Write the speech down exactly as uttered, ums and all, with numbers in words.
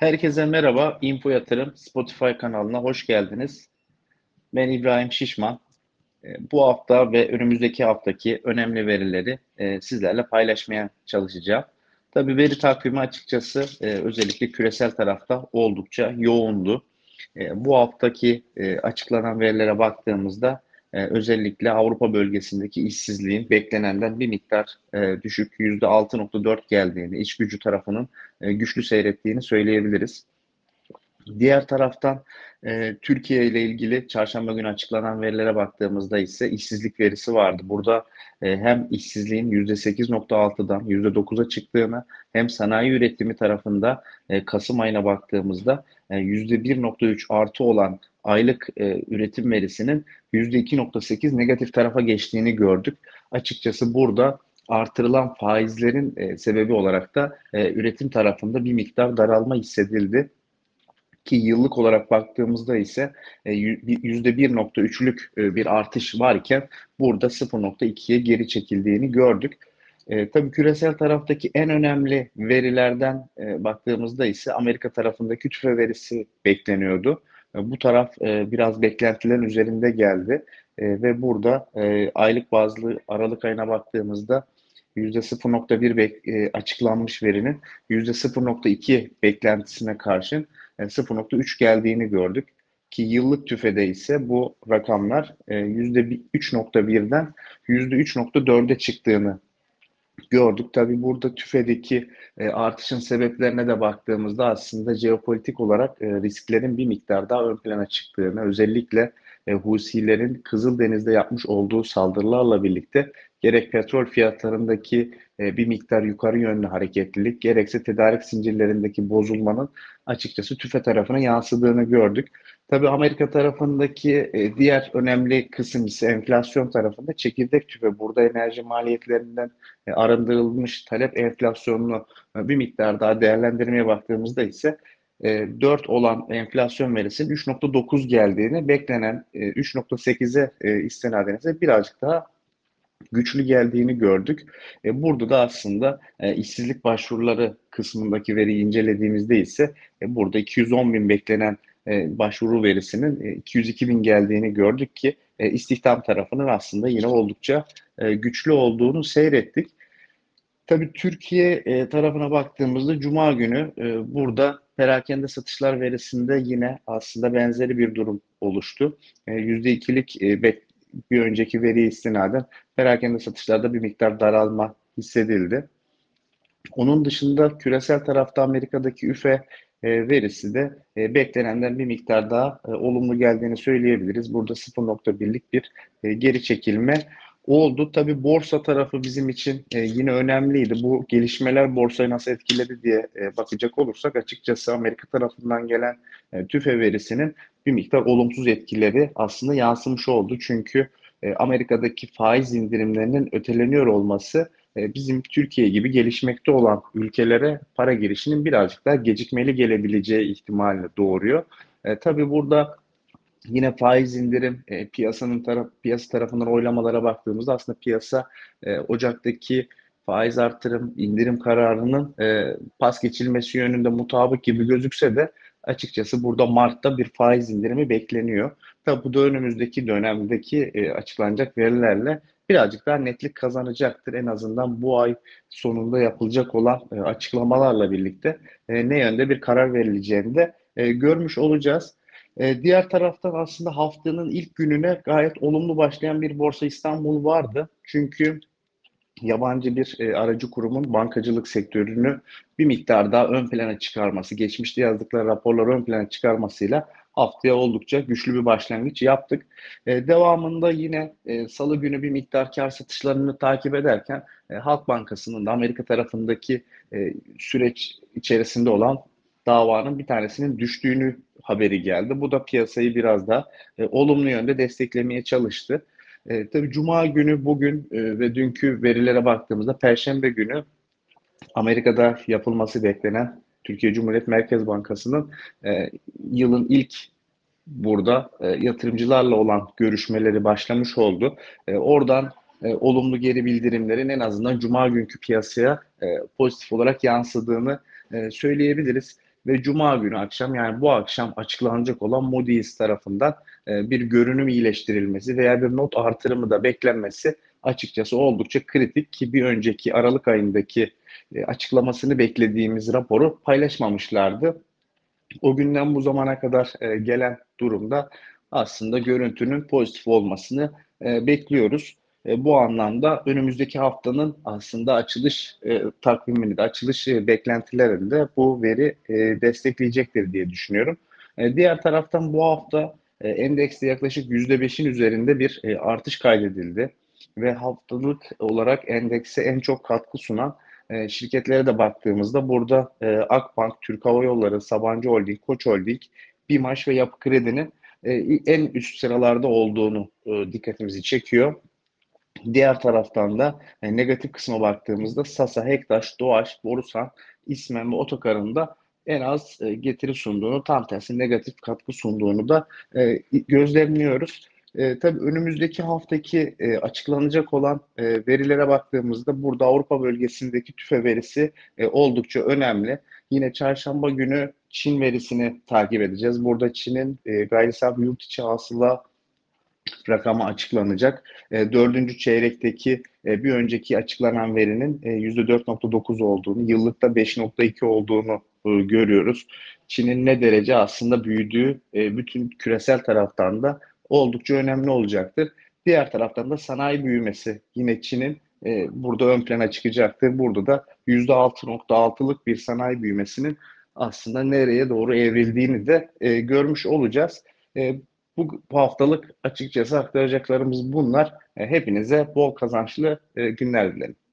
Herkese merhaba, İnfo Yatırım Spotify kanalına hoş geldiniz. Ben İbrahim Şişman. Bu hafta ve önümüzdeki haftaki önemli verileri sizlerle paylaşmaya çalışacağım. Tabii veri takvimi açıkçası özellikle küresel tarafta oldukça yoğundu. Bu haftaki açıklanan verilere baktığımızda özellikle Avrupa bölgesindeki işsizliğin beklenenden bir miktar düşük yüzde altı virgül dört geldiğini, iç gücü tarafının güçlü seyrettiğini söyleyebiliriz. Diğer taraftan Türkiye ile ilgili çarşamba günü açıklanan verilere baktığımızda ise işsizlik verisi vardı. Burada hem işsizliğin yüzde sekiz virgül altıdan yüzde dokuza çıktığını hem sanayi üretimi tarafında Kasım ayına baktığımızda yüzde bir virgül üç artı olan aylık e, üretim verisinin yüzde iki virgül sekiz negatif tarafa geçtiğini gördük. Açıkçası burada artırılan faizlerin e, sebebi olarak da e, üretim tarafında bir miktar daralma hissedildi. Ki yıllık olarak baktığımızda ise e, yüzde bir virgül üçlük e, bir artış varken burada sıfır virgül ikiye geri çekildiğini gördük. E, tabii küresel taraftaki en önemli verilerden e, baktığımızda ise Amerika tarafındaki tüfe verisi bekleniyordu. Bu taraf biraz beklentilerin üzerinde geldi ve burada aylık bazlı Aralık ayına baktığımızda yüzde sıfır virgül bir açıklanmış verinin yüzde sıfır virgül iki beklentisine karşın sıfır virgül üç geldiğini gördük. Ki yıllık tüfede ise bu rakamlar yüzde üç virgül birden yüzde üç virgül dörde çıktığını gördük. Tabii burada tüfedeki e, artışın sebeplerine de baktığımızda aslında jeopolitik olarak e, risklerin bir miktar daha ön plana çıktığını, özellikle e, Husilerin Kızıldeniz'de yapmış olduğu saldırılarla birlikte gerek petrol fiyatlarındaki e, bir miktar yukarı yönlü hareketlilik, gerekse tedarik zincirlerindeki bozulmanın açıkçası tüfe tarafına yansıdığını gördük. Tabii Amerika tarafındaki e, diğer önemli kısım ise enflasyon tarafında çekirdek tüfe. Burada enerji maliyetlerinden e, arındırılmış talep enflasyonunu e, bir miktar daha değerlendirmeye baktığımızda ise dört olan enflasyon verisinin üç virgül dokuz geldiğini, beklenen üç virgül sekize istinaden ise birazcık daha güçlü geldiğini gördük. Burada da aslında işsizlik başvuruları kısmındaki veriyi incelediğimizde ise burada iki yüz on bin beklenen başvuru verisinin iki yüz iki bin geldiğini gördük ki istihdam tarafının aslında yine oldukça güçlü olduğunu seyrettik. Tabii Türkiye tarafına baktığımızda Cuma günü burada perakende satışlar verisinde yine aslında benzeri bir durum oluştu. yüzde ikilik bir önceki veriye istinaden perakende satışlarda bir miktar daralma hissedildi. Onun dışında küresel tarafta Amerika'daki üfe verisi de beklenenden bir miktar daha olumlu geldiğini söyleyebiliriz. Burada sıfır virgül birlik bir geri çekilme oldu. Tabii borsa tarafı bizim için e, yine önemliydi. Bu gelişmeler borsayı nasıl etkiledi diye e, bakacak olursak açıkçası Amerika tarafından gelen e, tüfe verisinin bir miktar olumsuz etkileri aslında yansımış oldu. Çünkü e, Amerika'daki faiz indirimlerinin öteleniyor olması e, bizim Türkiye gibi gelişmekte olan ülkelere para girişinin birazcık daha gecikmeli gelebileceği ihtimalini doğuruyor. E, tabii burada yine faiz indirim e, piyasanın taraf, piyasa tarafından oylamalara baktığımızda aslında piyasa e, Ocak'taki faiz artırım indirim kararının e, pas geçilmesi yönünde mutabık gibi gözükse de açıkçası burada Mart'ta bir faiz indirimi bekleniyor. Tabi bu da önümüzdeki dönemdeki e, açıklanacak verilerle birazcık daha netlik kazanacaktır. En azından bu ay sonunda yapılacak olan e, açıklamalarla birlikte e, ne yönde bir karar verileceğini de e, görmüş olacağız. Diğer taraftan aslında haftanın ilk gününe gayet olumlu başlayan bir Borsa İstanbul vardı. Çünkü yabancı bir aracı kurumun bankacılık sektörünü bir miktar daha ön plana çıkarması, geçmişte yazdıkları raporları ön plana çıkarmasıyla haftaya oldukça güçlü bir başlangıç yaptık. Devamında yine salı günü bir miktar kar satışlarını takip ederken Halk Bankası'nın da Amerika tarafındaki süreç içerisinde olan davanın bir tanesinin düştüğünü haberi geldi. Bu da piyasayı biraz daha e, olumlu yönde desteklemeye çalıştı. E, tabii Cuma günü bugün e, ve dünkü verilere baktığımızda Perşembe günü Amerika'da yapılması beklenen Türkiye Cumhuriyet Merkez Bankası'nın e, yılın ilk burada e, yatırımcılarla olan görüşmeleri başlamış oldu. E, oradan e, olumlu geri bildirimlerin en azından Cuma günkü piyasaya e, pozitif olarak yansıdığını e, söyleyebiliriz. ve Cuma günü akşam, yani bu akşam açıklanacak olan Moody's tarafından bir görünüm iyileştirilmesi veya bir not artırımı da beklenmesi açıkçası oldukça kritik ki bir önceki Aralık ayındaki açıklamasını beklediğimiz raporu paylaşmamışlardı. O günden bu zamana kadar gelen durumda aslında görüntünün pozitif olmasını bekliyoruz. Bu anlamda önümüzdeki haftanın aslında açılış takvimini de, açılış beklentilerini de bu veri destekleyecektir diye düşünüyorum. Diğer taraftan bu hafta endekste yaklaşık yüzde beşin üzerinde bir artış kaydedildi ve haftalık olarak endekse en çok katkı sunan şirketlere de baktığımızda burada Akbank, Türk Hava Yolları, Sabancı Holding, Koç Holding, Bimaş ve Yapı Kredi'nin en üst sıralarda olduğunu dikkatimizi çekiyor. Diğer taraftan da yani negatif kısma baktığımızda Sasa, Hektaş, Doaş, Borusan, İsmen ve Otokar'ın da en az e, getiri sunduğunu, tam tersi negatif katkı sunduğunu da e, gözlemliyoruz. E, tabii önümüzdeki haftaki e, açıklanacak olan e, verilere baktığımızda burada Avrupa bölgesindeki tüfe verisi e, oldukça önemli. Yine çarşamba günü Çin verisini takip edeceğiz. Burada Çin'in e, gayri safi yurt içi hasıla rakamı açıklanacak. Dördüncü çeyrekteki bir önceki açıklanan verinin yüzde dört nokta dokuz olduğunu, yıllıkta beş nokta iki olduğunu görüyoruz. Çin'in ne derece aslında büyüdüğü bütün küresel taraftan da oldukça önemli olacaktır. Diğer taraftan da sanayi büyümesi yine Çin'in burada ön plana çıkacaktır. Burada da yüzde altı nokta altılık bir sanayi büyümesinin aslında nereye doğru evrildiğini de görmüş olacağız. Bu, bu haftalık açıkçası aktaracaklarımız bunlar. Hepinize bol kazançlı günler dilerim.